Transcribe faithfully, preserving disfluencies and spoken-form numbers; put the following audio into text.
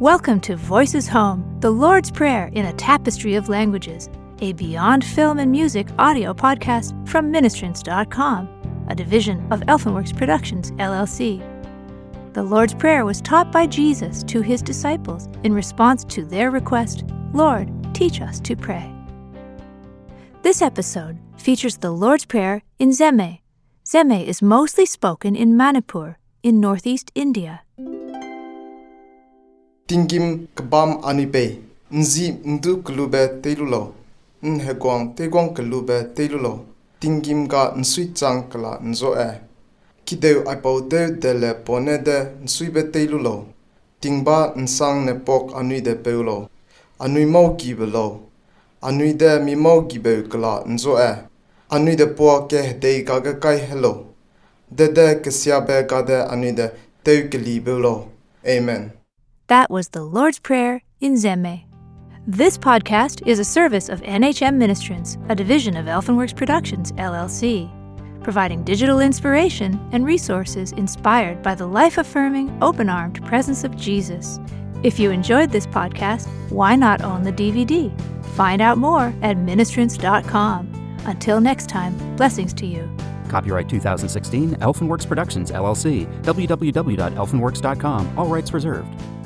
Welcome to Voices Home, the Lord's Prayer in a Tapestry of Languages, a Beyond Film and Music audio podcast from Ministrants dot com, a division of Elfenworks Productions, L L C. The Lord's Prayer was taught by Jesus to his disciples in response to their request, Lord, teach us to pray. This episode features the Lord's Prayer in Zeme. Zeme is mostly spoken in Manipur, in northeast India. Tingim kbam anipe, nzi mdu klube telulo, nhegwang tegwang klube telulo, tingim ga nsuichang kla nzoe. Kideu aipodeu dele ponede nsuibe telulo, tingba nsang nepok anuide peulo, anuimau kibelo, anuide mimau kibeu kla nzoe, anuide poa keh dei gaga kai hello, dede kesiabe gade anuide teukeli beulo. Amen. That was the Lord's Prayer in Zeme. This podcast is a service of N H M Ministrants, a division of Elfenworks Productions, L L C, providing digital inspiration and resources inspired by the life-affirming, open-armed presence of Jesus. If you enjoyed this podcast, why not own the D V D? Find out more at Ministrants dot com. Until next time, blessings to you. Copyright twenty sixteen, Elfenworks Productions, L L C, w w w dot elfenworks dot com, all rights reserved.